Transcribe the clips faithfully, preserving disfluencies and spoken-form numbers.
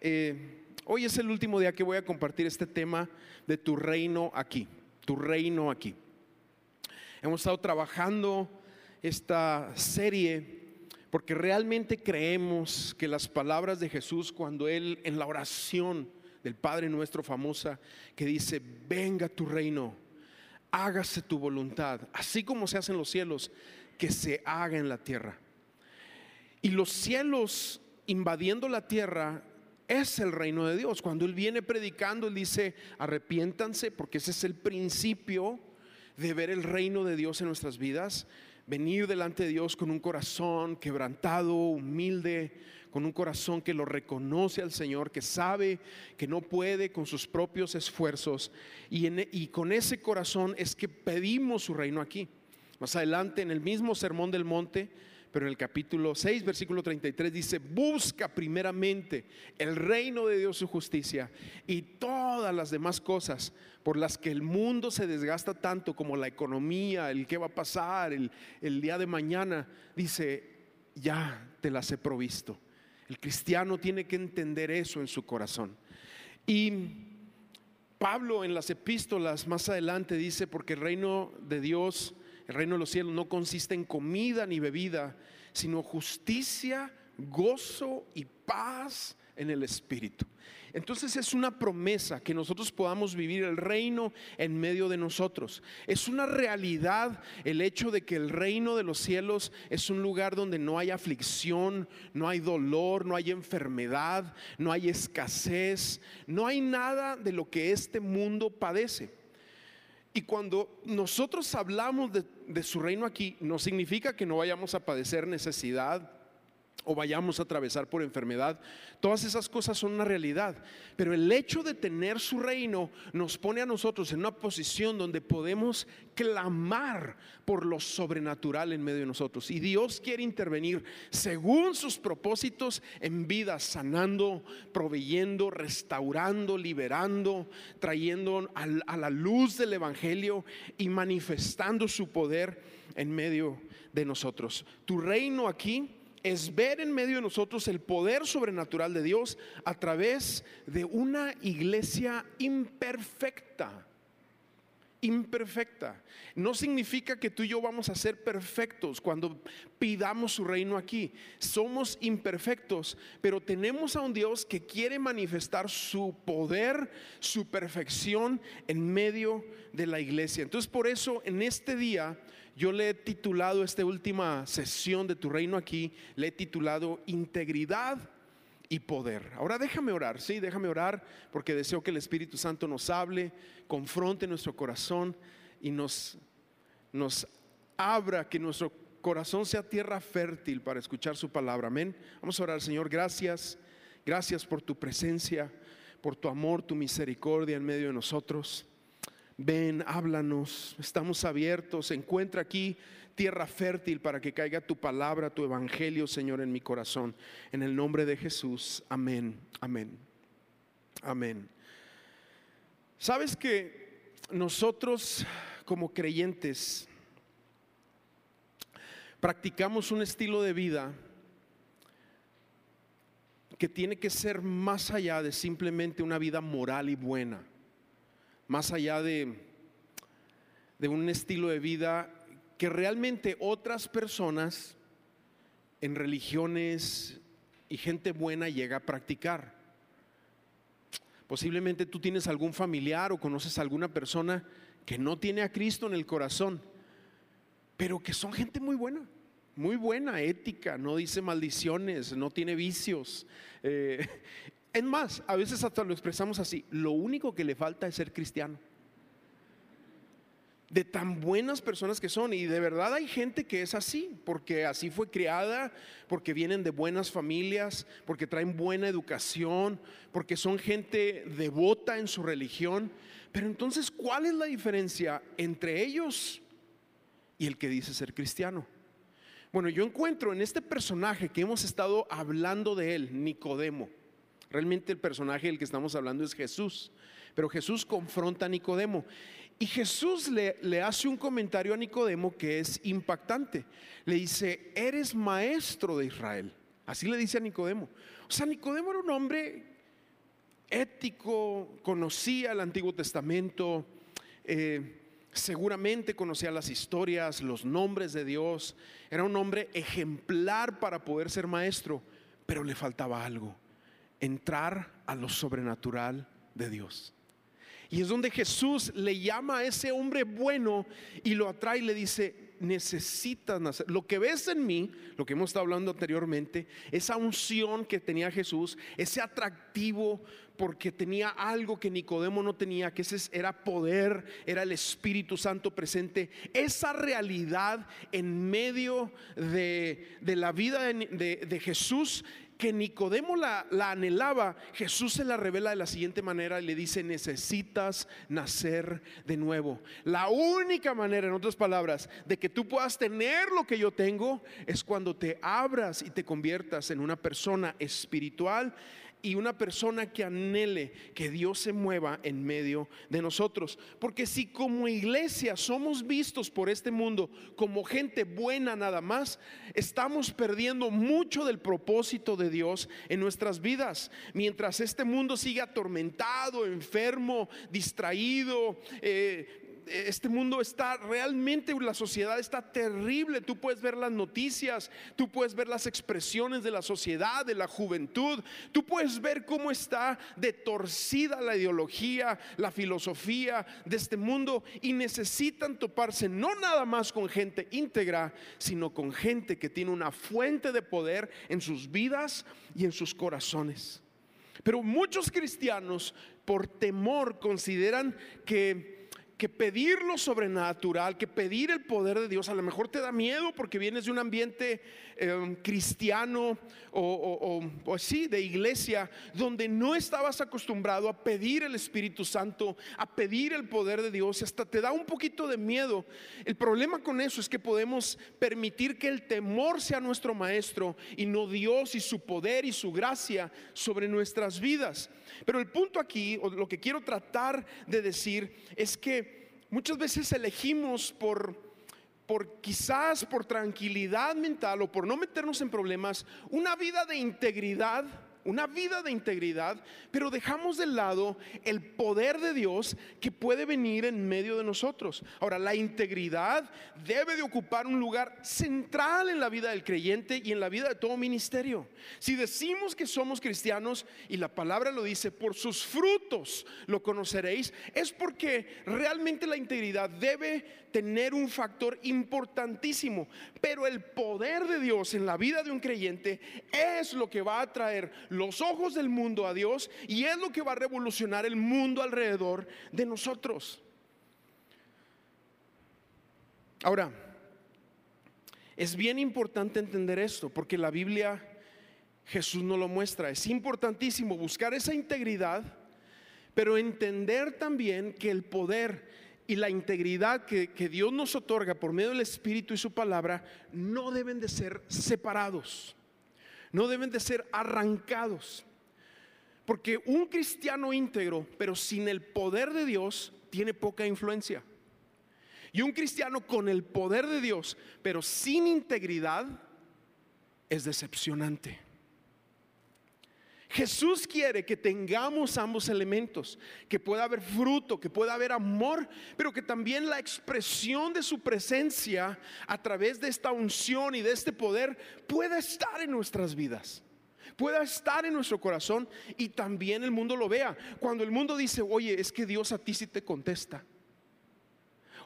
eh, hoy es el último día que voy a compartir este tema de tu reino aquí, tu reino aquí. Hemos estado trabajando esta serie porque realmente creemos que las palabras de Jesús, cuando Él en la oración del Padre Nuestro famosa, que dice: venga tu reino, hágase tu voluntad, así como se hace en los cielos, que se haga en la tierra. Y los cielos invadiendo la tierra es el reino de Dios. Cuando Él viene predicando, Él dice: arrepiéntanse, porque ese es el principio de ver el reino de Dios en nuestras vidas. Venir delante de Dios con un corazón quebrantado, humilde, con un corazón que lo reconoce al Señor, que sabe que no puede con sus propios esfuerzos, y, en, y con ese corazón es que pedimos su reino aquí. Más adelante en el mismo Sermón del Monte, pero en el capítulo seis, versículo treinta y tres dice: busca primeramente el reino de Dios, su justicia, y todas las demás cosas por las que el mundo se desgasta tanto, como la economía, el qué va a pasar, el, el día de mañana, dice: ya te las he provisto. El cristiano tiene que entender eso en su corazón. Y Pablo en las epístolas más adelante dice: porque el reino de Dios, el reino de los cielos, no consiste en comida ni bebida, sino justicia, gozo y paz en el Espíritu. Entonces es una promesa que nosotros podamos vivir el reino en medio de nosotros. Es una realidad el hecho de que el reino de los cielos es un lugar donde no hay aflicción, no hay dolor, no hay enfermedad, no hay escasez, no hay nada de lo que este mundo padece. Y cuando nosotros hablamos de, de su reino aquí, no significa que no vayamos a padecer necesidad o vayamos a atravesar por enfermedad. Todas esas cosas son una realidad, pero el hecho de tener su reino nos pone a nosotros en una posición donde podemos clamar por lo sobrenatural en medio de nosotros. Y Dios quiere intervenir según sus propósitos en vida, sanando, proveyendo, restaurando, liberando, trayendo a la luz del Evangelio y manifestando su poder en medio de nosotros. Tu reino aquí es ver en medio de nosotros el poder sobrenatural de Dios a través de una iglesia imperfecta. Imperfecta. No significa que tú y yo vamos a ser perfectos cuando pidamos su reino aquí. Somos imperfectos, pero tenemos a un Dios que quiere manifestar su poder, su perfección en medio de la iglesia. Entonces, por eso en este día yo le he titulado esta última sesión de tu reino aquí, le he titulado Integridad y Poder. Ahora déjame orar, sí, déjame orar, porque deseo que el Espíritu Santo nos hable, confronte nuestro corazón y nos, nos abra, que nuestro corazón sea tierra fértil para escuchar su palabra. Amén. Vamos a orar. Señor, gracias, gracias por tu presencia, por tu amor, tu misericordia en medio de nosotros. Ven, háblanos, estamos abiertos, encuentra aquí tierra fértil para que caiga tu palabra, tu evangelio, Señor, en mi corazón. En el nombre de Jesús, amén, amén, amén. Sabes que nosotros como creyentes practicamos un estilo de vida que tiene que ser más allá de simplemente una vida moral y buena. Más allá de, de un estilo de vida que realmente otras personas en religiones y gente buena llega a practicar. Posiblemente tú tienes algún familiar o conoces a alguna persona que no tiene a Cristo en el corazón, pero que son gente muy buena. Muy buena, ética, no dice maldiciones, no tiene vicios. Eh, Es más, a veces hasta lo expresamos así: lo único que le falta es ser cristiano. De tan buenas personas que son. Y de verdad hay gente que es así, porque así fue criada, porque vienen de buenas familias, porque traen buena educación, porque son gente devota en su religión. Pero entonces, ¿cuál es la diferencia entre ellos y el que dice ser cristiano? Bueno, yo encuentro en este personaje que hemos estado hablando de él, Nicodemo. Realmente el personaje del que estamos hablando es Jesús, pero Jesús confronta a Nicodemo y Jesús le, le hace un comentario a Nicodemo que es impactante. Le dice: eres maestro de Israel. Así le dice a Nicodemo. O sea, Nicodemo era un hombre ético, conocía el Antiguo Testamento, eh, seguramente conocía las historias, los nombres de Dios. Era un hombre ejemplar para poder ser maestro, pero le faltaba algo: entrar a lo sobrenatural de Dios. Y es donde Jesús le llama a ese hombre bueno y lo atrae y le dice: necesitas nacer. Lo que ves en mí, lo que hemos estado hablando anteriormente, esa unción que tenía Jesús, ese atractivo, porque tenía algo que Nicodemo no tenía, que ese era poder, era el Espíritu Santo presente. Esa realidad en medio de, de la vida de, de, de Jesús, que Nicodemo la, la anhelaba, Jesús se la revela de la siguiente manera y le dice: necesitas nacer de nuevo. La única manera, en otras palabras, de que tú puedas tener lo que yo tengo es cuando te abras y te conviertas en una persona espiritual y una persona que anhele que Dios se mueva en medio de nosotros. Porque si como iglesia somos vistos por este mundo como gente buena nada más, estamos perdiendo mucho del propósito de Dios en nuestras vidas. Mientras este mundo sigue atormentado, enfermo, distraído, eh, este mundo está realmente, la sociedad está terrible. Tú puedes ver las noticias, tú puedes ver las expresiones de la sociedad, de la juventud. Tú puedes ver cómo está detorcida la ideología, la filosofía de este mundo. Y necesitan toparse no nada más con gente íntegra, sino con gente que tiene una fuente de poder en sus vidas y en sus corazones. Pero muchos cristianos, por temor, consideran que que pedir lo sobrenatural, que pedir el poder de Dios, a lo mejor te da miedo porque vienes de un ambiente eh, cristiano o, o, o, o sí, de iglesia, donde no estabas acostumbrado a pedir el Espíritu Santo, a pedir el poder de Dios, y hasta te da un poquito de miedo. El problema con eso es que podemos permitir que el temor sea nuestro maestro y no Dios y su poder y su gracia sobre nuestras vidas. Pero el punto aquí, o lo que quiero tratar de decir, es que muchas veces elegimos por, por quizás por tranquilidad mental o por no meternos en problemas, una vida de integridad, una vida de integridad, pero dejamos de lado el poder de Dios que puede venir en medio de nosotros. Ahora, la integridad debe de ocupar un lugar central en la vida del creyente y en la vida de todo ministerio. Si decimos que somos cristianos, y la palabra lo dice, por sus frutos lo conoceréis, es porque realmente la integridad debe tener un factor importantísimo. Pero el poder de Dios en la vida de un creyente es lo que va a atraer los ojos del mundo a Dios, y es lo que va a revolucionar el mundo alrededor de nosotros. Ahora, es bien importante entender esto, porque la Biblia, Jesús nos lo muestra. Es importantísimo buscar esa integridad, pero entender también que el poder y la integridad que, que Dios nos otorga por medio del Espíritu y su palabra no deben de ser separados, no deben de ser arrancados. Porque un cristiano íntegro, pero sin el poder de Dios, tiene poca influencia. Y un cristiano con el poder de Dios, pero sin integridad, es decepcionante. Jesús quiere que tengamos ambos elementos, que pueda haber fruto, que pueda haber amor, pero que también la expresión de su presencia a través de esta unción y de este poder pueda estar en nuestras vidas, pueda estar en nuestro corazón, y también el mundo lo vea. Cuando el mundo dice: oye, es que Dios a ti sí te contesta,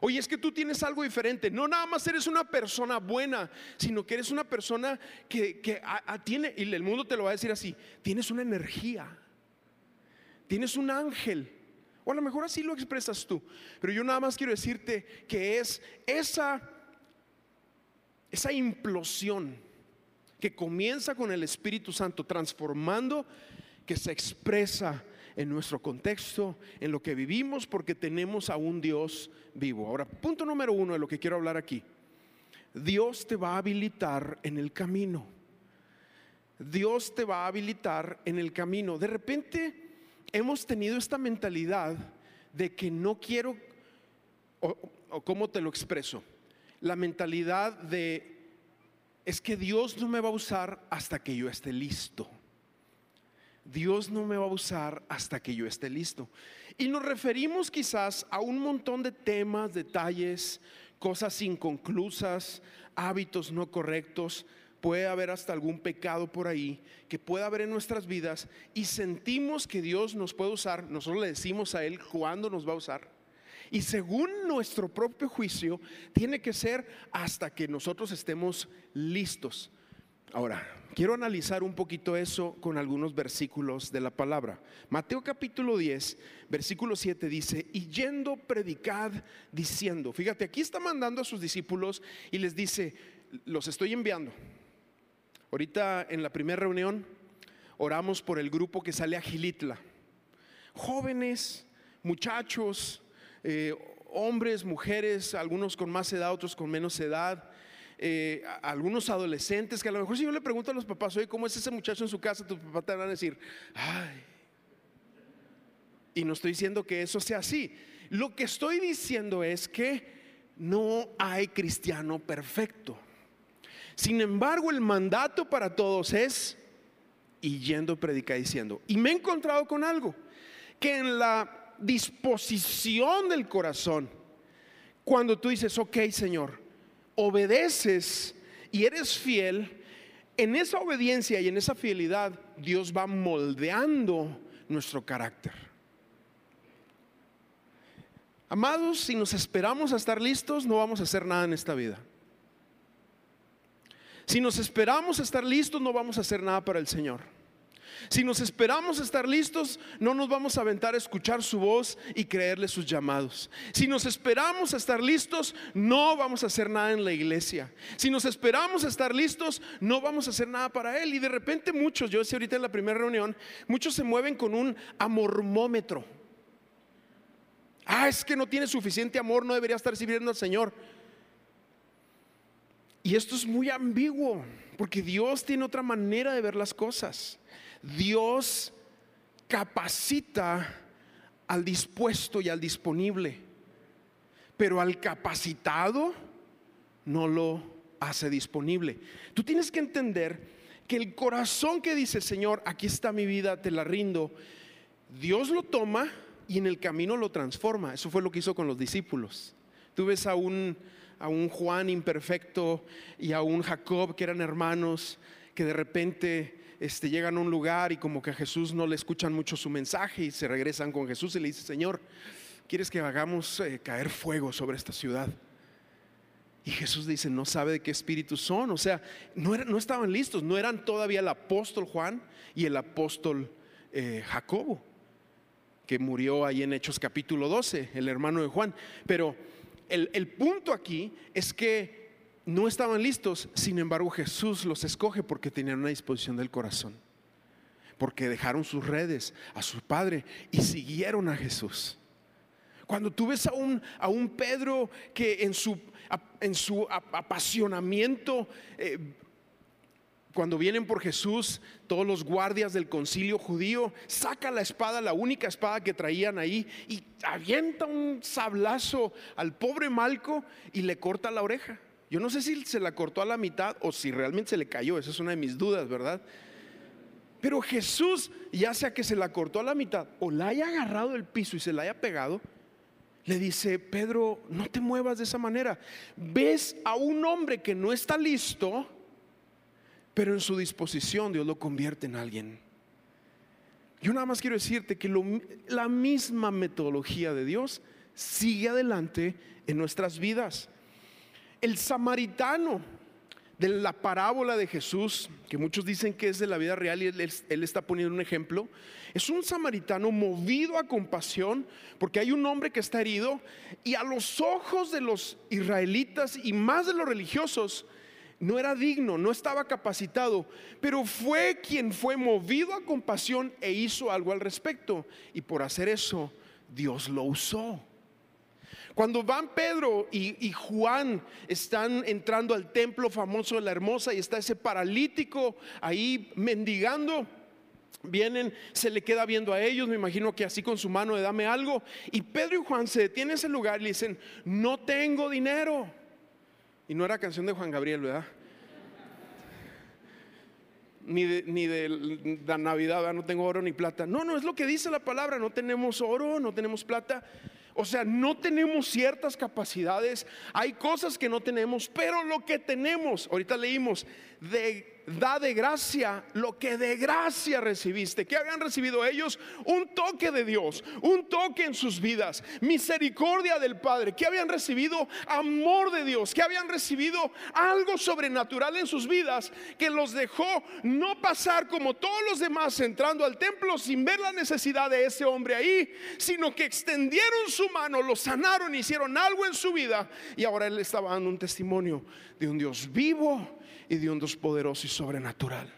oye, es que tú tienes algo diferente, no nada más eres una persona buena, sino que eres una persona que, que a, a tiene, y el mundo te lo va a decir así: tienes una energía, tienes un ángel. O a lo mejor así lo expresas tú, pero yo nada más quiero decirte que es esa, esa implosión que comienza con el Espíritu Santo transformando, que se expresa en nuestro contexto, en lo que vivimos, porque tenemos a un Dios vivo. Ahora, punto número uno de lo que quiero hablar aquí: Dios te va a habilitar en el camino. Dios te va a habilitar en el camino. De repente hemos tenido esta mentalidad de que no quiero, o, o cómo te lo expreso, la mentalidad de: es que Dios no me va a usar hasta que yo esté listo. Dios no me va a usar hasta que yo esté listo. Y nos referimos quizás a un montón de temas, detalles, cosas inconclusas, hábitos no correctos. Puede haber hasta algún pecado por ahí que pueda haber en nuestras vidas y sentimos que Dios nos puede usar. Nosotros le decimos a Él cuándo nos va a usar. Y según nuestro propio juicio, tiene que ser hasta que nosotros estemos listos. Ahora, quiero analizar un poquito eso con algunos versículos de la palabra. Mateo capítulo diez, versículo siete dice: y yendo predicad diciendo. Fíjate, aquí está mandando a sus discípulos y les dice: los estoy enviando. Ahorita en la primera reunión oramos por el grupo que sale a Xilitla. Jóvenes, muchachos, eh, hombres, mujeres, algunos con más edad, otros con menos edad. Eh, a algunos adolescentes que a lo mejor si yo le pregunto a los papás: oye, ¿cómo es ese muchacho en su casa? Tus papás te van a decir: ay. Y no estoy diciendo que eso sea así. Lo que estoy diciendo es que no hay cristiano perfecto. Sin embargo, el mandato para todos es: y yendo predicar diciendo. Y me he encontrado con algo, que en la disposición del corazón, cuando tú dices: ok, Señor, obedeces y eres fiel, en esa obediencia y en esa fidelidad Dios va moldeando nuestro carácter. Amados, si nos esperamos a estar listos, no vamos a hacer nada en esta vida. Si nos esperamos a estar listos, no vamos a hacer nada para el Señor. Si nos esperamos a estar listos, no nos vamos a aventar a escuchar su voz y creerle sus llamados. Si nos esperamos a estar listos, no vamos a hacer nada en la iglesia. Si nos esperamos a estar listos, no vamos a hacer nada para Él. Y de repente muchos, yo decía ahorita en la primera reunión, muchos se mueven con un amormómetro. Ah, es que no tiene suficiente amor, no debería estar sirviendo al Señor. Y esto es muy ambiguo, porque Dios tiene otra manera de ver las cosas. Dios capacita al dispuesto y al disponible, pero al capacitado no lo hace disponible. Tú tienes que entender que el corazón que dice: Señor, aquí está mi vida, te la rindo, Dios lo toma y en el camino lo transforma. Eso fue lo que hizo con los discípulos. Tú ves a un, a un Juan imperfecto y a un Jacob, que eran hermanos, que de repente... Este, llegan a un lugar y como que a Jesús no le escuchan mucho su mensaje y se regresan con Jesús y le dice: Señor, ¿quieres que hagamos eh, caer fuego sobre esta ciudad? Y Jesús dice: no sabe de qué espíritu son. O sea, no, era, no estaban listos, no eran todavía el apóstol Juan y el apóstol eh, Jacobo, que murió ahí en Hechos capítulo doce, el hermano de Juan. Pero el, el punto aquí es que no estaban listos, sin embargo Jesús los escoge porque tenían una disposición del corazón, porque dejaron sus redes, a su padre, y siguieron a Jesús. Cuando tú ves a un, a un Pedro que en su, en su apasionamiento, eh, cuando vienen por Jesús todos los guardias del concilio judío, saca la espada, la única espada que traían ahí, y avienta un sablazo al pobre Malco y le corta la oreja. Yo no sé si se la cortó a la mitad o si realmente se le cayó, esa es una de mis dudas, ¿verdad? Pero Jesús, ya sea que se la cortó a la mitad o la haya agarrado del piso y se la haya pegado, le dice: Pedro, no te muevas de esa manera. Ves a un hombre que no está listo, pero en su disposición Dios lo convierte en alguien. Yo nada más quiero decirte que lo, la misma metodología de Dios sigue adelante en nuestras vidas. El samaritano de la parábola de Jesús, que muchos dicen que es de la vida real y él, él está poniendo un ejemplo, es un samaritano movido a compasión porque hay un hombre que está herido y a los ojos de los israelitas y más de los religiosos no era digno, no estaba capacitado, pero fue quien fue movido a compasión e hizo algo al respecto, y por hacer eso Dios lo usó. Cuando van Pedro y, y Juan están entrando al templo famoso de la Hermosa y está ese paralítico ahí mendigando, vienen, se le queda viendo a ellos, me imagino que así con su mano de dame algo, y Pedro y Juan se detienen en ese lugar y le dicen: no tengo dinero. Y no era canción de Juan Gabriel, ¿verdad? ni de, ni de la Navidad, ¿verdad? No tengo oro ni plata. No, no, es lo que dice la palabra, no tenemos oro, no tenemos plata. O sea, no tenemos ciertas capacidades, hay cosas que no tenemos, pero lo que tenemos, ahorita leímos, de, da de gracia lo que de gracia recibiste. ¿Qué habían recibido ellos? Un toque de Dios, un toque en sus vidas, misericordia del Padre. ¿Qué habían recibido? Amor de Dios. ¿Qué habían recibido? Algo sobrenatural en sus vidas que los dejó no pasar como todos los demás entrando al templo sin ver la necesidad de ese hombre ahí, sino que extendieron su mano, lo sanaron, hicieron algo en su vida, y ahora él estaba dando un testimonio de un Dios vivo y de un Dios poderoso y sobrenatural.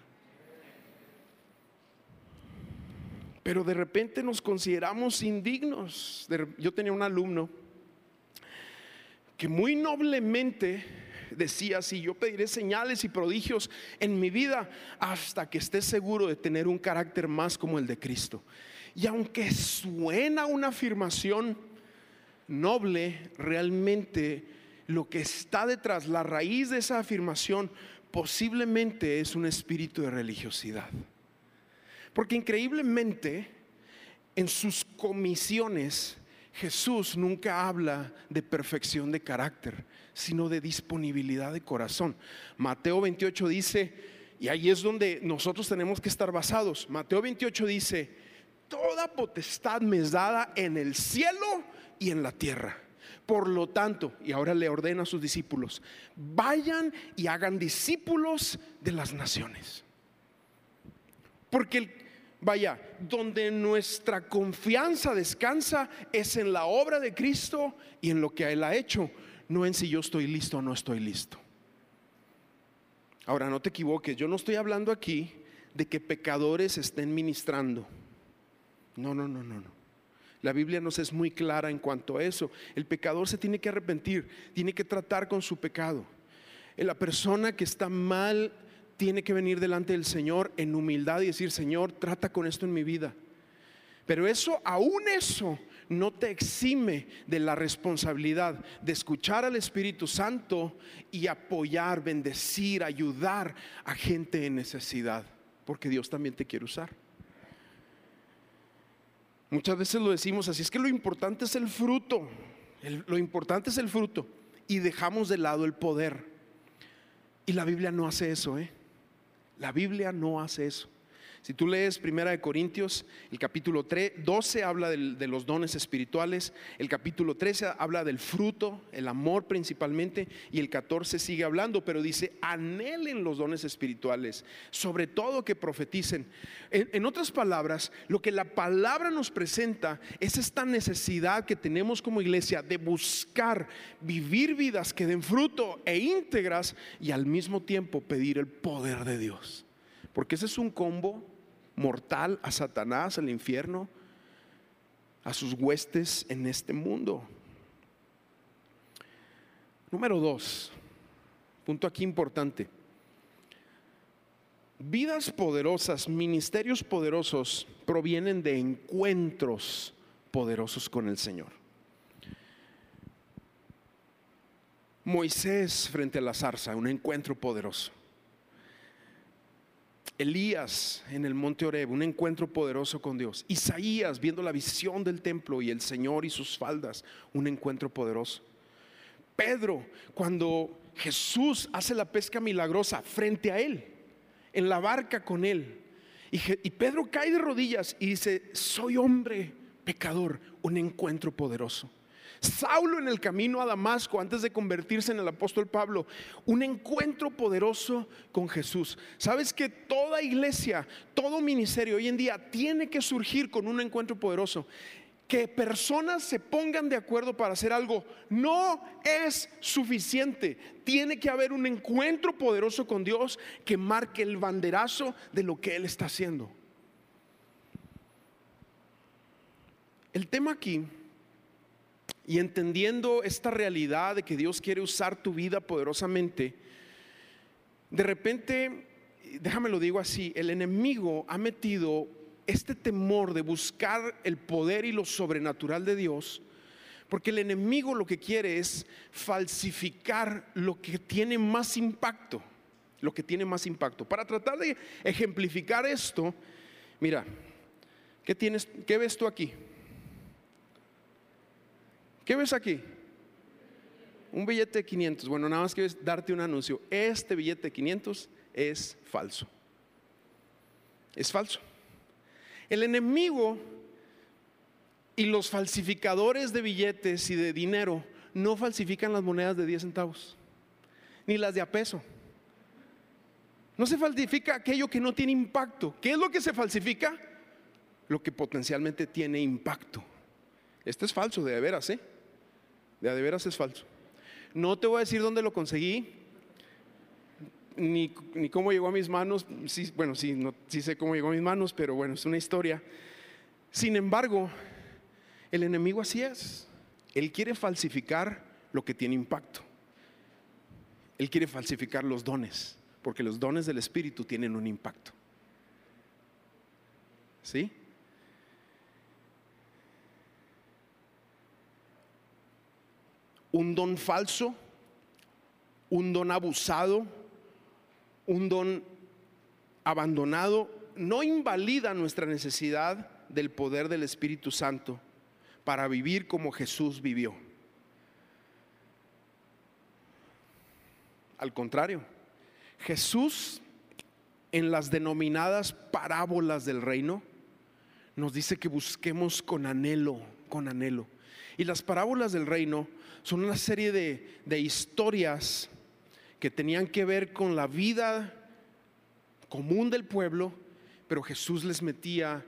Pero de repente nos consideramos indignos. Yo tenía un alumno que muy noblemente decía así: yo pediré señales y prodigios en mi vida hasta que esté seguro de tener un carácter más como el de Cristo. Y aunque suena una afirmación noble, realmente lo que está detrás, la raíz de esa afirmación, posiblemente es un espíritu de religiosidad. Porque increíblemente en sus comisiones Jesús nunca habla de perfección de carácter, sino de disponibilidad de corazón. Mateo veintiocho dice, y ahí es donde nosotros tenemos que estar basados, Mateo veintiocho dice: toda potestad me es dada en el cielo y en la tierra. Por lo tanto, y ahora le ordena a sus discípulos: vayan y hagan discípulos de las naciones. Porque, vaya, donde nuestra confianza descansa es en la obra de Cristo y en lo que Él ha hecho, no en si yo estoy listo o no estoy listo. Ahora, no te equivoques, yo no estoy hablando aquí de que pecadores estén ministrando. No, no, no, no, no. La Biblia nos es muy clara en cuanto a eso. El pecador se tiene que arrepentir, tiene que tratar con su pecado. La persona que está mal tiene que venir delante del Señor en humildad y decir: Señor, trata con esto en mi vida. Pero eso, aún eso, no te exime de la responsabilidad de escuchar al Espíritu Santo y apoyar, bendecir, ayudar a gente en necesidad, porque Dios también te quiere usar. Muchas veces lo decimos así: es que lo importante es el fruto, el, lo importante es el fruto, y dejamos de lado el poder. Y la Biblia no hace eso, ¿eh? La Biblia no hace eso. Si tú lees Primera de Corintios, el capítulo doce habla del, de los dones espirituales, el capítulo trece habla del fruto, el amor principalmente, y el catorce sigue hablando, pero dice: anhelen los dones espirituales, sobre todo que profeticen. En, en otras palabras, lo que la palabra nos presenta es esta necesidad que tenemos como iglesia de buscar vivir vidas que den fruto e íntegras, y al mismo tiempo pedir el poder de Dios. Porque ese es un combo mortal a Satanás, al infierno, a sus huestes en este mundo. Número dos, punto aquí importante: vidas poderosas, ministerios poderosos provienen de encuentros poderosos con el Señor. Moisés frente a la zarza, un encuentro poderoso. Elías en el monte Horeb, un encuentro poderoso con Dios. Isaías viendo la visión del templo y el Señor y sus faldas, un encuentro poderoso. Pedro, cuando Jesús hace la pesca milagrosa frente a él, en la barca con él, y, y Pedro cae de rodillas y dice: soy hombre pecador, un encuentro poderoso. Saulo en el camino a Damasco antes de convertirse en el apóstol Pablo, un encuentro poderoso con Jesús. Sabes que toda iglesia, todo ministerio hoy en día tiene que surgir con un encuentro poderoso. Que personas se pongan de acuerdo para hacer algo no es suficiente. Tiene que haber un encuentro poderoso con Dios que marque el banderazo de lo que Él está haciendo. El tema aquí, y entendiendo esta realidad de que Dios quiere usar tu vida poderosamente, de repente, déjame lo digo así, el enemigo ha metido este temor de buscar el poder y lo sobrenatural de Dios, porque el enemigo lo que quiere es falsificar lo que tiene más impacto. lo que tiene más impacto. Para tratar de ejemplificar esto, mira, ¿qué tienes, qué ves tú aquí? ¿Qué ves aquí? Un billete de quinientos. Bueno, nada más que darte un anuncio. Este billete de quinientos es falso. Es falso. El enemigo y los falsificadores de billetes y de dinero no falsifican las monedas de diez centavos, ni las de a peso. No se falsifica aquello que no tiene impacto. ¿Qué es lo que se falsifica? Lo que potencialmente tiene impacto. Este es falso, de veras, ¿eh? De veras es falso. No te voy a decir dónde lo conseguí, ni, ni cómo llegó a mis manos. Sí, bueno, sí, no, sí sé cómo llegó a mis manos, pero bueno, es una historia. Sin embargo, el enemigo así es. Él quiere falsificar lo que tiene impacto. Él quiere falsificar los dones, porque los dones del Espíritu tienen un impacto. ¿Sí? Un don falso, un don abusado, un don abandonado, no invalida nuestra necesidad del poder del Espíritu Santo para vivir como Jesús vivió. Al contrario, Jesús en las denominadas parábolas del reino nos dice que busquemos con anhelo, con anhelo. Y las parábolas del reino son una serie de, de historias que tenían que ver con la vida común del pueblo, pero Jesús les metía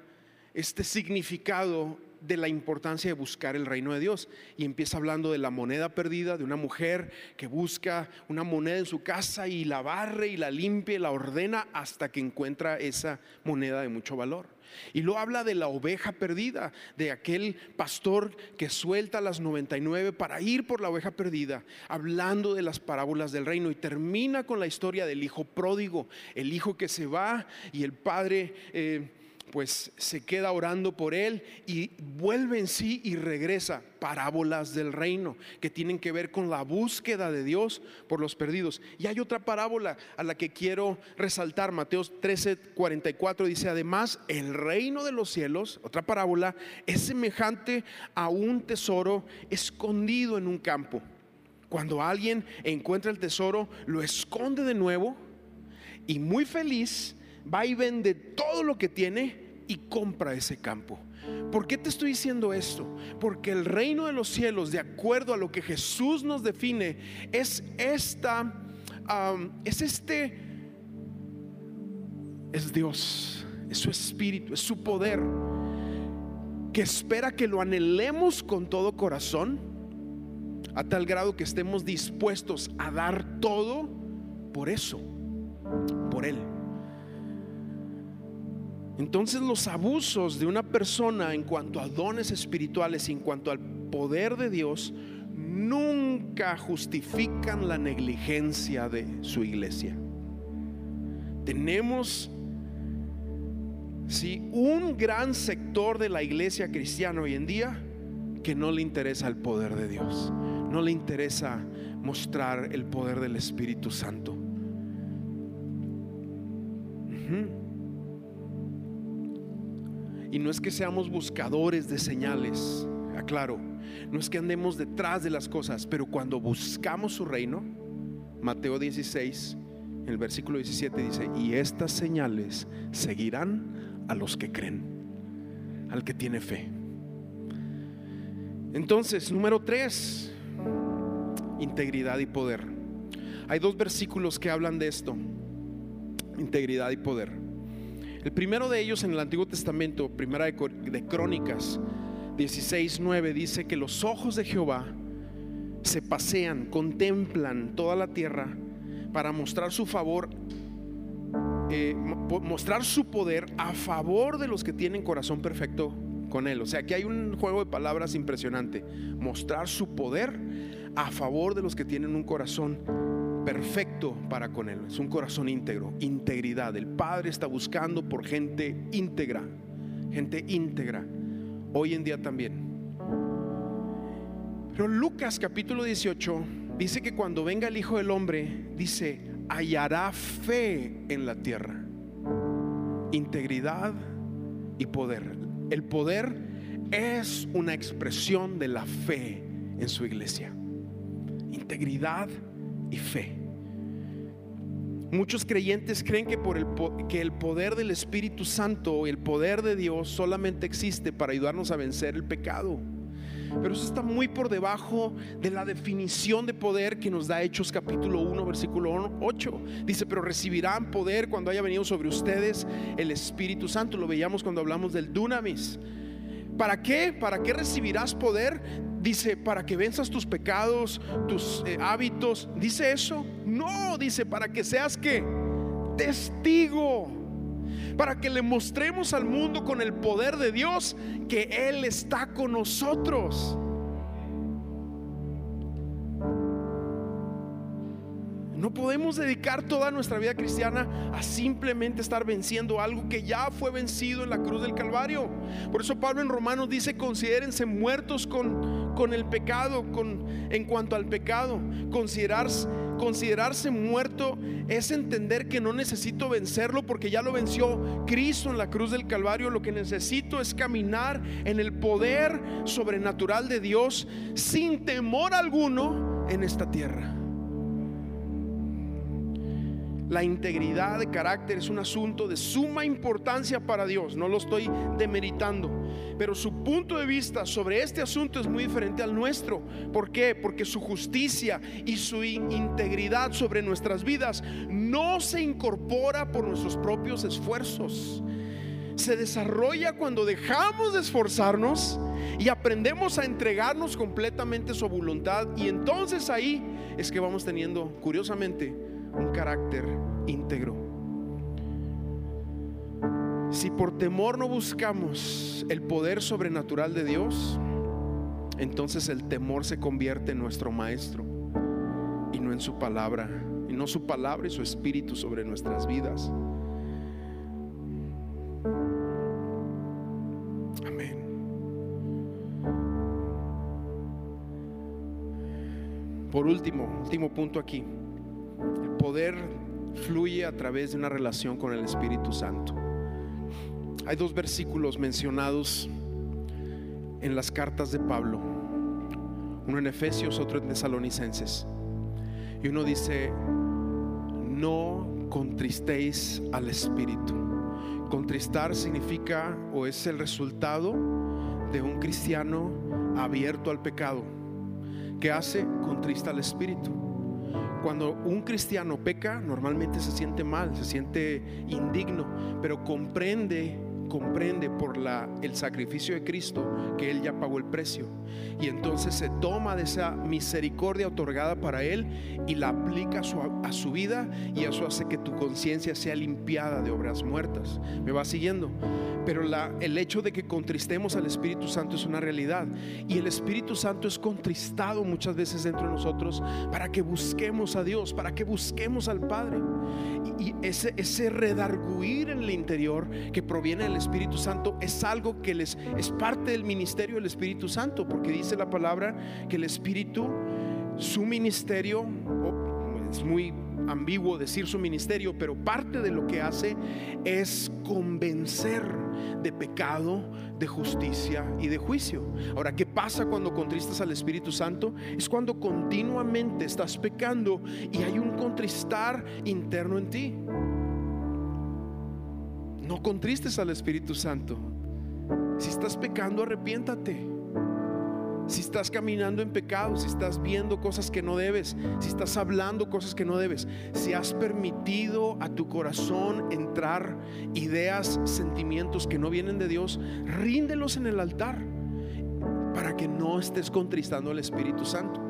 este significado de la importancia de buscar el reino de Dios, y empieza hablando de la moneda perdida, de una mujer que busca una moneda en su casa y la barre y la limpia y la ordena hasta que encuentra esa moneda de mucho valor. Y luego habla de la oveja perdida, de aquel pastor que suelta las noventa y nueve para ir por la oveja perdida, hablando de las parábolas del reino, y termina con la historia del hijo pródigo, el hijo que se va y el padre eh, pues se queda orando por él y vuelve en sí y regresa. Parábolas del reino que tienen que ver con la búsqueda de Dios por los perdidos. Y hay otra parábola a la que quiero resaltar. Mateo trece, cuarenta y cuatro dice: además el reino de los cielos, otra parábola, es semejante a un tesoro escondido en un campo. Cuando alguien encuentra el tesoro, lo esconde de nuevo y muy feliz va y vende todo lo que tiene y compra ese campo. ¿Por qué te estoy diciendo esto? Porque el reino de los cielos, de acuerdo a lo que Jesús nos define, es esta, um, es este, es Dios, es su espíritu, es su poder, que espera que lo anhelemos con todo corazón, a tal grado que estemos dispuestos a dar todo por eso, por él. Entonces los abusos de una persona en cuanto a dones espirituales y en cuanto al poder de Dios nunca justifican la negligencia de su iglesia. Tenemos sí, un gran sector de la iglesia cristiana hoy en día que no le interesa el poder de Dios, no le interesa mostrar el poder del Espíritu Santo. Uh-huh. Y no es que seamos buscadores de señales, aclaro, no es que andemos detrás de las cosas, pero cuando buscamos su reino, Mateo dieciséis, en el versículo diecisiete dice: y estas señales seguirán a los que creen, al que tiene fe. Entonces, número tres, integridad y poder. Hay dos versículos que hablan de esto, integridad y poder. El primero de ellos en el Antiguo Testamento, Primera de Crónicas dieciséis, nueve, dice que los ojos de Jehová se pasean, contemplan toda la tierra para mostrar su favor, eh, mostrar su poder a favor de los que tienen corazón perfecto con él. O sea, aquí hay un juego de palabras impresionante: mostrar su poder a favor de los que tienen un corazón perfecto para con él. Es un corazón íntegro, integridad. El Padre está buscando por gente íntegra, gente íntegra hoy en día también. Pero Lucas capítulo dieciocho dice que cuando venga el Hijo del Hombre, dice: hallará fe en la tierra, integridad y poder. El poder es una expresión de la fe en su iglesia. Integridad y fe. Muchos creyentes creen que, por el, que el poder del Espíritu Santo, el poder de Dios, solamente existe para ayudarnos a vencer el pecado. Pero eso está muy por debajo de la definición de poder que nos da Hechos capítulo uno versículo ocho. Dice: pero recibirán poder cuando haya venido sobre ustedes el Espíritu Santo. Lo veíamos cuando hablamos del dunamis. ¿Para qué? ¿Para qué recibirás poder? Dice: para que venzas tus pecados, tus eh, hábitos. ¿Dice eso? No, dice para que seas ¿qué? Testigo. Para que le mostremos al mundo con el poder de Dios que Él está con nosotros. No podemos dedicar toda nuestra vida cristiana a simplemente estar venciendo algo que ya fue vencido en la cruz del Calvario. Por eso Pablo en Romanos dice: considérense muertos con, con el pecado, con, en cuanto al pecado. Considerarse, considerarse muerto es entender que no necesito vencerlo porque ya lo venció Cristo en la cruz del Calvario. Lo que necesito es caminar en el poder sobrenatural de Dios sin temor alguno en esta tierra. La integridad de carácter es un asunto de suma importancia para Dios. No lo estoy demeritando, pero su punto de vista sobre este asunto es muy diferente al nuestro. ¿Por qué? Porque su justicia y su integridad sobre nuestras vidas no se incorpora por nuestros propios esfuerzos. Se desarrolla cuando dejamos de esforzarnos y aprendemos a entregarnos completamente a su voluntad. Y entonces ahí es que vamos teniendo, curiosamente, un carácter íntegro. Si por temor no buscamos el poder sobrenatural de Dios, entonces el temor se convierte en nuestro maestro y no en su palabra, y no su palabra y su espíritu sobre nuestras vidas. Amén. Por último, último punto aquí: el poder fluye a través de una relación con el Espíritu Santo. Hay dos versículos mencionados en las cartas de Pablo, uno en Efesios, otro en Tesalonicenses, y uno dice: no contristéis al Espíritu. Contristar significa, o es el resultado de un cristiano abierto al pecado. ¿Qué hace? Contrista al Espíritu. Cuando un cristiano peca, normalmente se siente mal, se siente indigno, pero comprende, comprende por la, el sacrificio de Cristo que Él ya pagó el precio, y entonces se toma de esa misericordia otorgada para Él y la aplica a su, a su vida, y eso hace que tu conciencia sea limpiada de obras muertas. ¿Me va siguiendo? Pero la, el hecho de que contristemos al Espíritu Santo es una realidad, y el Espíritu Santo es contristado muchas veces dentro de nosotros para que busquemos a Dios, para que busquemos al Padre, y, y ese, ese redarguir en el interior que proviene del Espíritu Santo es algo que les, es parte del ministerio del Espíritu Santo, porque dice la palabra que el Espíritu, su ministerio, oh, es muy ambiguo decir su ministerio, pero parte de lo que hace es convencer de pecado, de justicia y de juicio. Ahora, ¿qué pasa cuando contristas al Espíritu Santo? Es cuando continuamente estás pecando y hay un contristar interno en ti. No contristes al Espíritu Santo. Si estás pecando, arrepiéntate. Si estás caminando en pecado, si estás viendo cosas que no debes, si estás hablando cosas que no debes, si has permitido a tu corazón entrar ideas, sentimientos que no vienen de Dios, ríndelos en el altar para que no estés contristando al Espíritu Santo.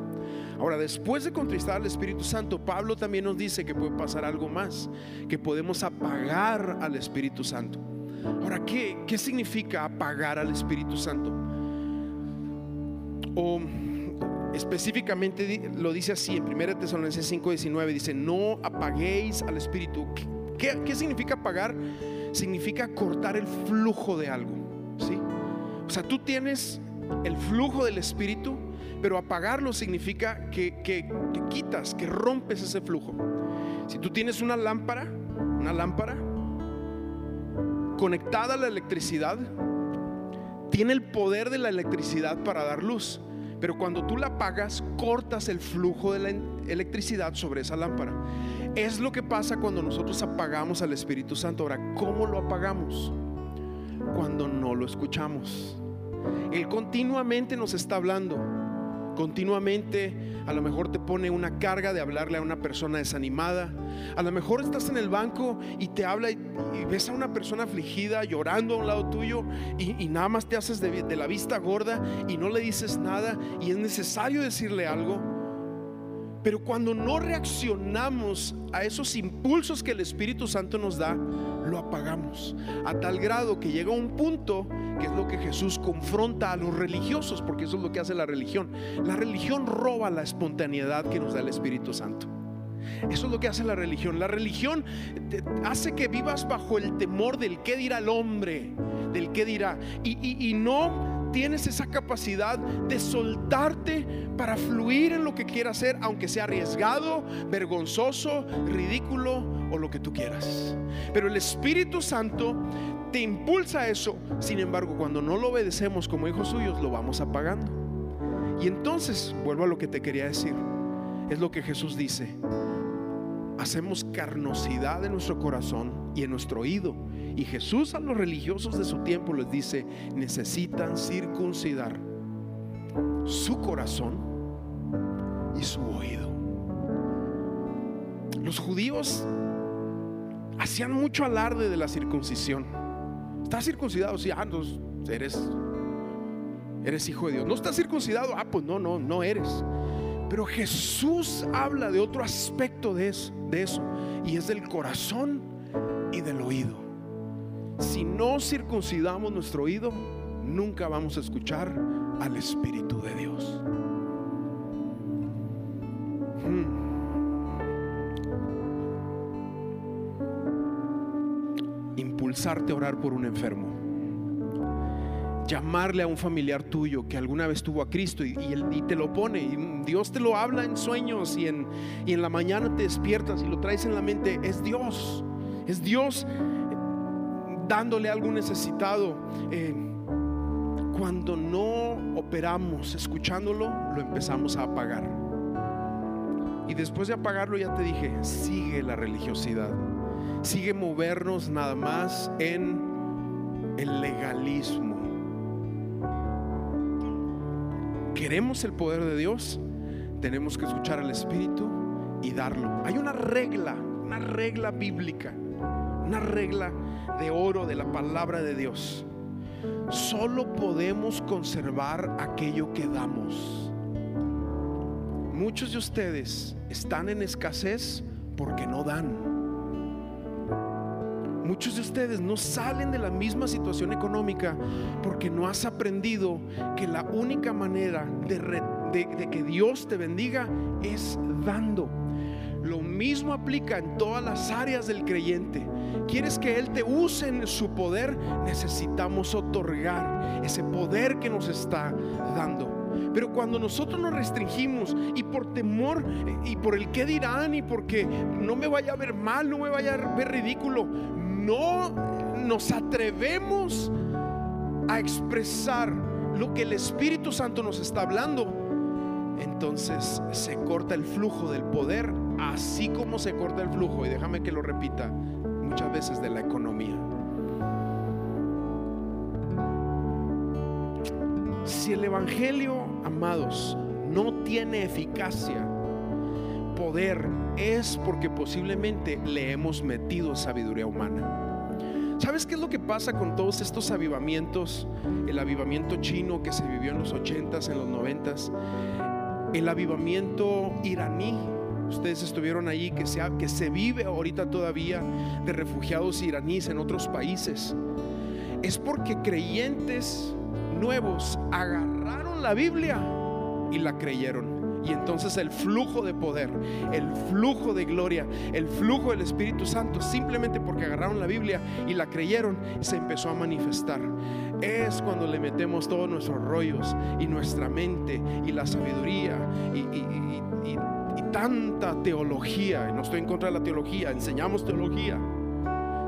Ahora, después de contristar al Espíritu Santo, Pablo también nos dice que puede pasar algo más, que podemos apagar al Espíritu Santo. Ahora, ¿qué, qué significa apagar al Espíritu Santo? O específicamente lo dice así en primera Tesalonicenses cinco diecinueve, dice: no apaguéis al Espíritu. ¿Qué, qué significa apagar? Significa cortar el flujo de algo, ¿sí? O sea, tú tienes el flujo del Espíritu, Pero apagarlo significa que, que, que quitas, que rompes ese flujo. Si tú tienes una lámpara, una lámpara conectada a la electricidad, tiene el poder de la electricidad para dar luz, pero cuando tú la apagas, cortas el flujo de la electricidad sobre esa lámpara. Es lo que pasa cuando nosotros apagamos al Espíritu Santo. Ahora, ¿cómo lo apagamos? Cuando no lo escuchamos. Él continuamente nos está hablando. Continuamente, a lo mejor te pone una carga de hablarle a una persona desanimada. A lo mejor estás en el banco y te habla y, y ves a una persona afligida llorando a un lado tuyo y, y nada más te haces de, de la vista gorda y no le dices nada, y es necesario decirle algo. Pero cuando no reaccionamos a esos impulsos que el Espíritu Santo nos da, lo apagamos a tal grado que llega un punto que es lo que Jesús confronta a los religiosos, porque eso es lo que hace la religión. La religión roba la espontaneidad que nos da el Espíritu Santo. Eso es lo que hace la religión. La religión hace que vivas bajo el temor del qué dirá el hombre, del qué dirá, y, y, y no tienes esa capacidad de soltarte para fluir en lo que quieras hacer, aunque sea arriesgado, vergonzoso, ridículo o lo que tú quieras. Pero el Espíritu Santo te impulsa a eso. Sin embargo, cuando no lo obedecemos como hijos suyos, lo vamos apagando. Y entonces, vuelvo a lo que te quería decir, es lo que Jesús dice: hacemos carnosidad en nuestro corazón y en nuestro oído. Y Jesús a los religiosos de su tiempo les dice: necesitan circuncidar su corazón y su oído. Los judíos hacían mucho alarde de la circuncisión. ¿Estás circuncidado? Sí, ah, no, eres, eres hijo de Dios. ¿No estás circuncidado? Ah, pues no, no, no eres. Pero Jesús habla de otro aspecto de eso, de eso, y es del corazón y del oído. Si no circuncidamos nuestro oído, nunca vamos a escuchar al Espíritu de Dios. hmm. Impulsarte a orar por un enfermo, llamarle a un familiar tuyo que alguna vez tuvo a Cristo y, y, él, y te lo pone, y Dios te lo habla en sueños y en, y en la mañana te despiertas y lo traes en la mente. Es Dios, es Dios dándole algo necesitado. eh, Cuando no operamos escuchándolo, lo empezamos a apagar. Y después de apagarlo, ya te dije, sigue la religiosidad, sigue movernos nada más en el legalismo. Queremos el poder de Dios, tenemos que escuchar al Espíritu y darlo. Hay una regla, una regla bíblica, una regla de oro de la palabra de Dios: solo podemos conservar aquello que damos. Muchos de ustedes están en escasez porque no dan. Muchos de ustedes no salen de la misma situación económica porque no has aprendido que la única manera de, re, de, de que Dios te bendiga es dando. Lo mismo aplica en todas las áreas del creyente. ¿Quieres que Él te use en su poder? Necesitamos otorgar ese poder que nos está dando. Pero cuando nosotros nos restringimos y por temor y por el qué dirán y porque no me vaya a ver mal, no me vaya a ver ridículo, no nos atrevemos a expresar lo que el Espíritu Santo nos está hablando, entonces se corta el flujo del poder, así como se corta el flujo, y déjame que lo repita, muchas veces de la economía. Si el evangelio, amados, no tiene eficacia, poder, es porque posiblemente le hemos metido sabiduría humana. ¿Sabes qué es lo que pasa con todos estos avivamientos? El avivamiento chino que se vivió en los ochentas, en los noventas, el avivamiento iraní, ustedes estuvieron allí, que se, que se vive ahorita todavía, de refugiados iraníes en otros países. Es porque creyentes nuevos agarraron la Biblia y la creyeron. Y entonces el flujo de poder, el flujo de gloria, el flujo del Espíritu Santo, simplemente porque agarraron la Biblia y la creyeron, se empezó a manifestar. Es cuando le metemos todos nuestros rollos y nuestra mente y la sabiduría y, y, y, y, y tanta teología. No estoy en contra de la teología, enseñamos teología,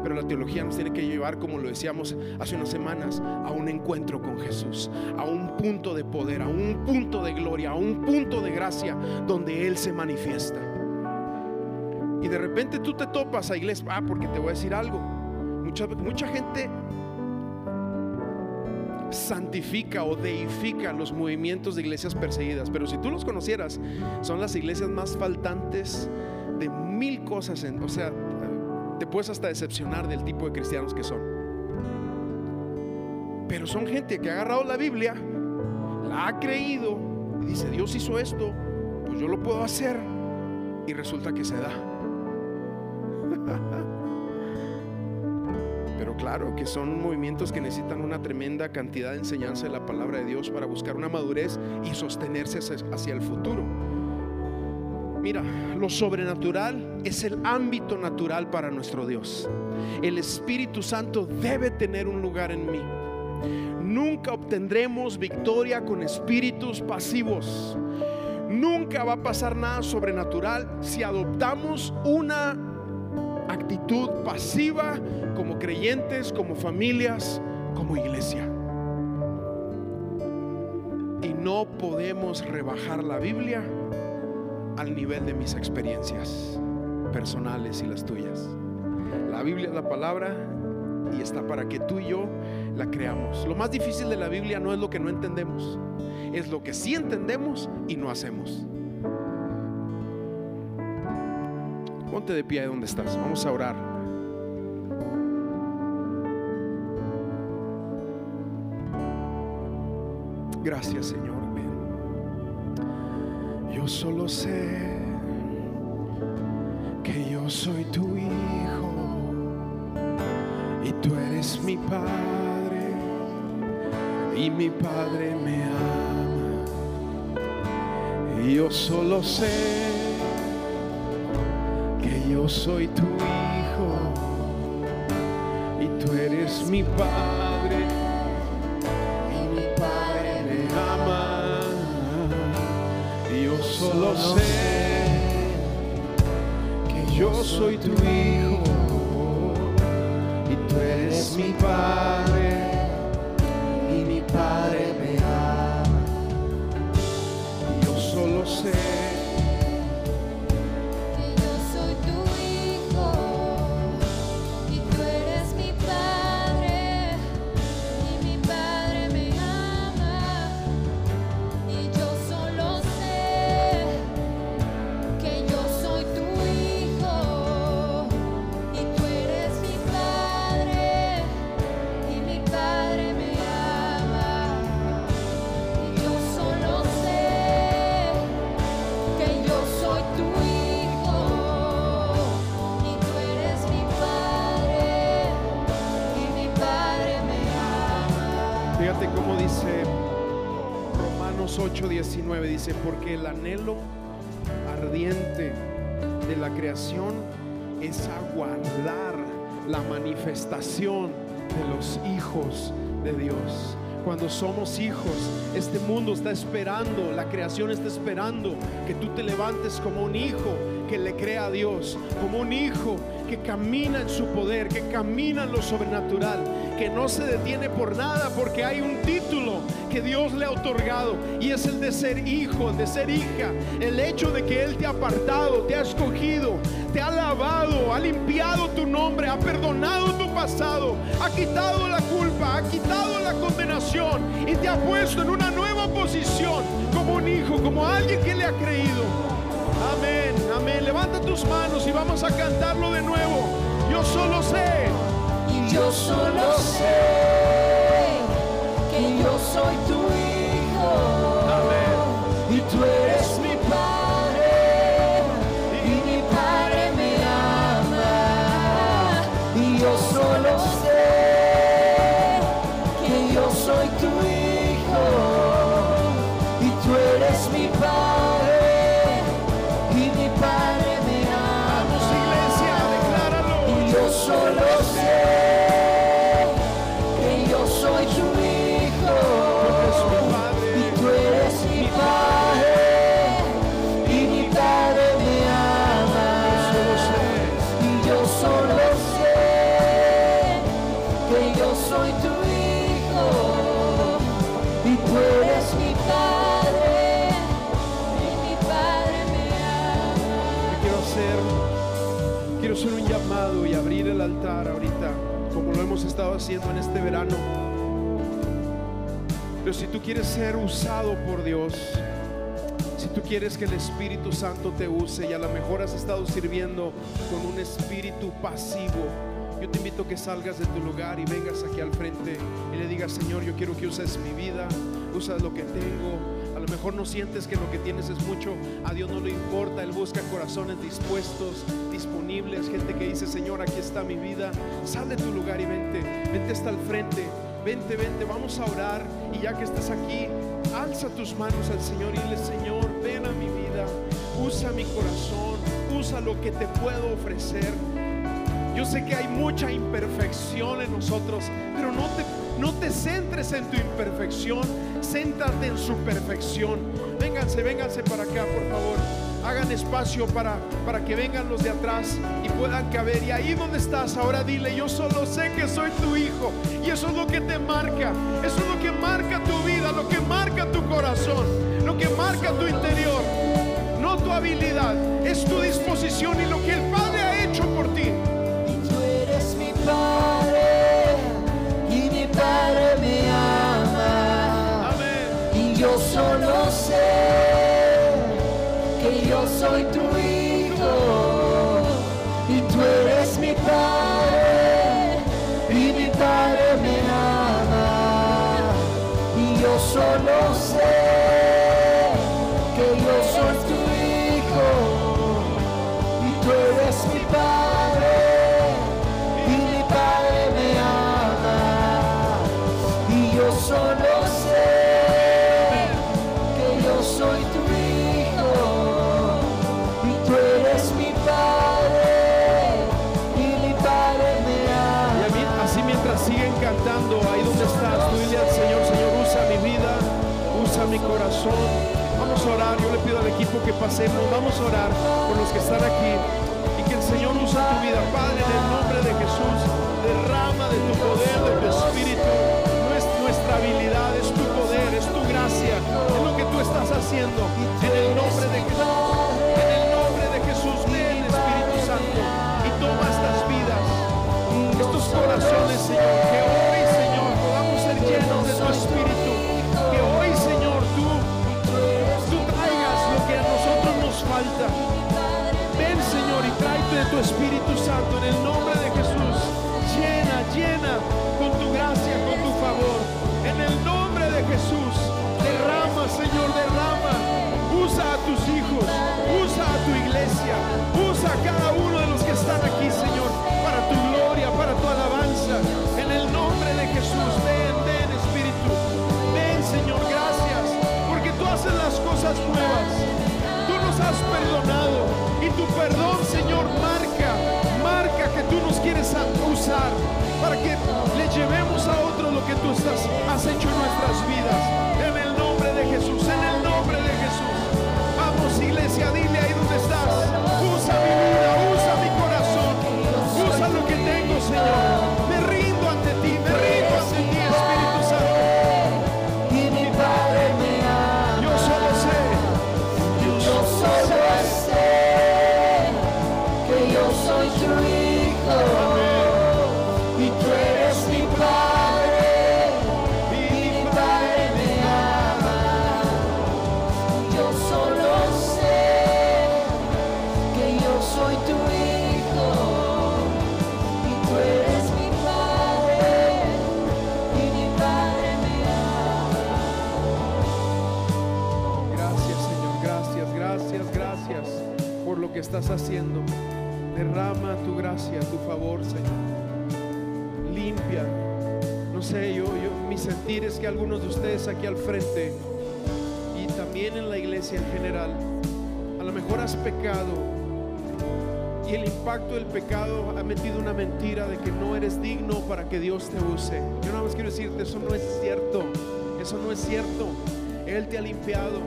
pero la teología nos tiene que llevar, como lo decíamos hace unas semanas, a un encuentro con Jesús, a un punto de poder, a un punto de gloria, a un punto de gracia donde Él se manifiesta. Y de repente tú te topas a iglesia. Ah, porque te voy a decir algo, mucha, mucha gente santifica o deifica los movimientos de iglesias perseguidas, pero si tú los conocieras, son las iglesias más faltantes de mil cosas. En, o sea, te puedes hasta decepcionar del tipo de cristianos que son. Pero son gente que ha agarrado la Biblia, la ha creído y dice: Dios hizo esto, pues yo lo puedo hacer. Y resulta que se da. Pero claro que son movimientos que necesitan una tremenda cantidad de enseñanza de la palabra de Dios para buscar una madurez y sostenerse hacia el futuro. Mira, lo sobrenatural es el ámbito natural para nuestro Dios. El Espíritu Santo debe tener un lugar en mí. Nunca obtendremos victoria con espíritus pasivos. Nunca va a pasar nada sobrenatural si adoptamos una actitud pasiva como creyentes, como familias, como iglesia. Y no podemos rebajar la Biblia al nivel de mis experiencias personales y las tuyas. La Biblia es la palabra y está para que tú y yo la creamos. Lo más difícil de la Biblia no es lo que no entendemos, es lo que sí entendemos y no hacemos. Ponte de pie ahí donde estás, vamos a orar. Gracias, Señor. Yo solo sé que yo soy tu hijo y tú eres mi padre, y mi padre me ama. Yo solo sé que yo soy tu hijo y tú eres mi padre, y mi padre me ama. Yo solo sé que yo soy tu hijo y tú eres mi padre, y mi padre me ama. Yo solo sé que yo soy tu hijo y tú eres mi padre, y mi padre me ama. Y yo solo sé que yo soy tu hijo y tú eres mi padre, y mi padre me ama. Y yo solo sé que yo soy tu hijo y tú eres mi padre, y mi padre me ama. Fíjate cómo dice Romanos ocho diecinueve, dice: porque el anhelo ardiente de la creación es aguardar la manifestación de los hijos de Dios. Cuando somos hijos, este mundo está esperando, la creación está esperando que tú te levantes como un hijo que le crea a Dios, como un hijo que camina en su poder, que camina en lo sobrenatural, que no se detiene por nada, porque hay un título que Dios le ha otorgado, y es el de ser hijo, el de ser hija. El hecho de que Él te ha apartado, te ha escogido, te ha lavado, ha limpiado tu nombre, ha perdonado tu pasado, ha quitado la culpa, ha quitado la condenación y te ha puesto en una nueva posición como un hijo, como alguien que le ha creído. Amén, amén. Levanta tus manos y vamos a cantarlo de nuevo. Yo solo sé. Y yo solo sé que yo soy tu hijo. Amén. Y tú eres mi padre, y mi padre me ama. Y yo solo sé que yo soy tu hijo y tú eres mi padre. quiero hacer un llamado y abrir el altar ahorita, como lo hemos estado haciendo en este verano. Pero si tú quieres ser usado por Dios, si tú quieres que el Espíritu Santo te use, y a lo mejor has estado sirviendo con un espíritu pasivo, yo te invito a que salgas de tu lugar y vengas aquí al frente y le digas: Señor, yo quiero que uses mi vida, usas lo que tengo. A lo mejor no sientes que lo que tienes es mucho, a Dios no le importa, Él busca corazones dispuestos, disponibles, gente que dice: Señor, aquí está mi vida. Sal de tu lugar y vente, vente hasta el frente, vente, vente, vamos a orar. Y ya que estás aquí, alza tus manos al Señor y dile: Señor, ven a mi vida, usa mi corazón, usa lo que te puedo ofrecer. Yo sé que hay mucha imperfección en nosotros, pero no te, no te centres en tu imperfección, céntrate en su perfección. Vénganse, vénganse para acá, por favor. Hagan espacio para, para que vengan los de atrás y puedan caber. Y ahí donde estás ahora dile: yo solo sé que soy tu hijo. Y eso es lo que te marca, eso es lo que marca tu vida, lo que marca tu corazón, lo que marca tu interior, no tu habilidad, es tu disposición y lo que el Padre ha hecho por ti. Y tú eres mi Padre y mi Padre me ama. Amén. Y yo solo sé que yo soy tu hijo, y tú eres mi Padre, y mi Padre me ama. Y yo solo sé que yo soy tu hijo, y tú eres mi Padre, y mi Padre me ama. Y yo solo sé que yo soy tu hijo. Siguen cantando ahí donde estás, tú dile al Señor: Señor, usa mi vida, usa mi corazón. Vamos a orar, yo le pido al equipo que pasemos, vamos a orar por los que están aquí y que el Señor usa tu vida. Padre, en el nombre de Jesús, derrama de tu poder, de tu espíritu. No es nuestra habilidad, es tu poder, es tu gracia, es lo que tú estás haciendo. En el nombre de Jesús, en el nombre de Jesús, ven, Espíritu Santo, y toma estas vidas, estos corazones, Señor, que hoy, Señor, podamos ser llenos de tu Espíritu, que hoy, Señor, tú, tú traigas lo que a nosotros nos falta. Ven, Señor, y tráete de tu Espíritu Santo, en el nombre de Jesús. Llena, llena con tu gracia, con tu favor, en el nombre de Jesús. Derrama, Señor, derrama, usa a tus hijos, usa a tu iglesia, usa a cada uno de los que están aquí, Señor, para tu gloria, para tu alabanza, en el nombre de Jesús. Ven, ven, Espíritu, ven, Señor, gracias, porque tú haces las cosas nuevas, tú nos has perdonado, y tu perdón, Señor, marca, marca que tú nos quieres usar, para que le llevemos a otros lo que tú estás, has hecho en nuestras vidas, en el nombre de Jesús, en el nombre de Jesús. Vamos, iglesia, dile ahí donde estás: usa mi vida, usa mi corazón, usa lo que tengo. Señor, me rindo ante ti, me rindo ante ti, Espíritu Santo. Y mi Padre me ama. Yo solo sé, yo solo sé que yo soy tu hijo, y tú eres mi Padre, y mi Padre me ama. Yo solo sé que yo soy tu hijo. Por lo que estás haciendo, derrama tu gracia, tu favor, Señor. Limpia, no sé, yo, yo, mi sentir es que algunos de ustedes aquí al frente y también en la iglesia en general, a lo mejor has pecado, y el impacto del pecado ha metido una mentira de que no eres digno para que Dios te use. Yo nada más quiero decirte: eso no es cierto, eso no es cierto. Él te ha limpiado,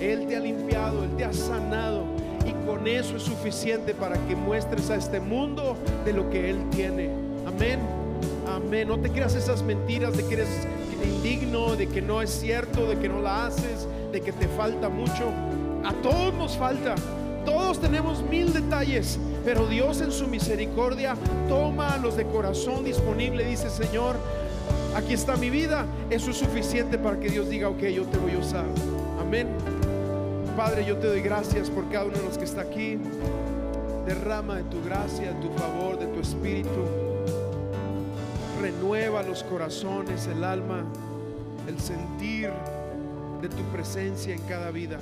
Él te ha limpiado, Él te ha sanado. Y con eso es suficiente para que muestres a este mundo de lo que Él tiene. Amén, amén. No te creas esas mentiras de que eres indigno, de que no es cierto, de que no la haces, de que te falta mucho. A todos nos falta, Todos tenemos mil detalles, pero Dios en su misericordia toma a los de corazón disponible. Dice: Señor, aquí está mi vida. Eso es suficiente para que Dios diga: ok, yo te voy a usar. Amén. Padre, yo te doy gracias por cada uno de los que está aquí. Derrama de tu gracia, de tu favor, de tu espíritu. Renueva los corazones, el alma, el sentir de tu presencia en cada vida.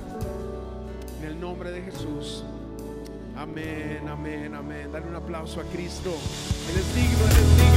En el nombre de Jesús. Amén, amén, amén. Dale un aplauso a Cristo. Él es digno, Él es digno.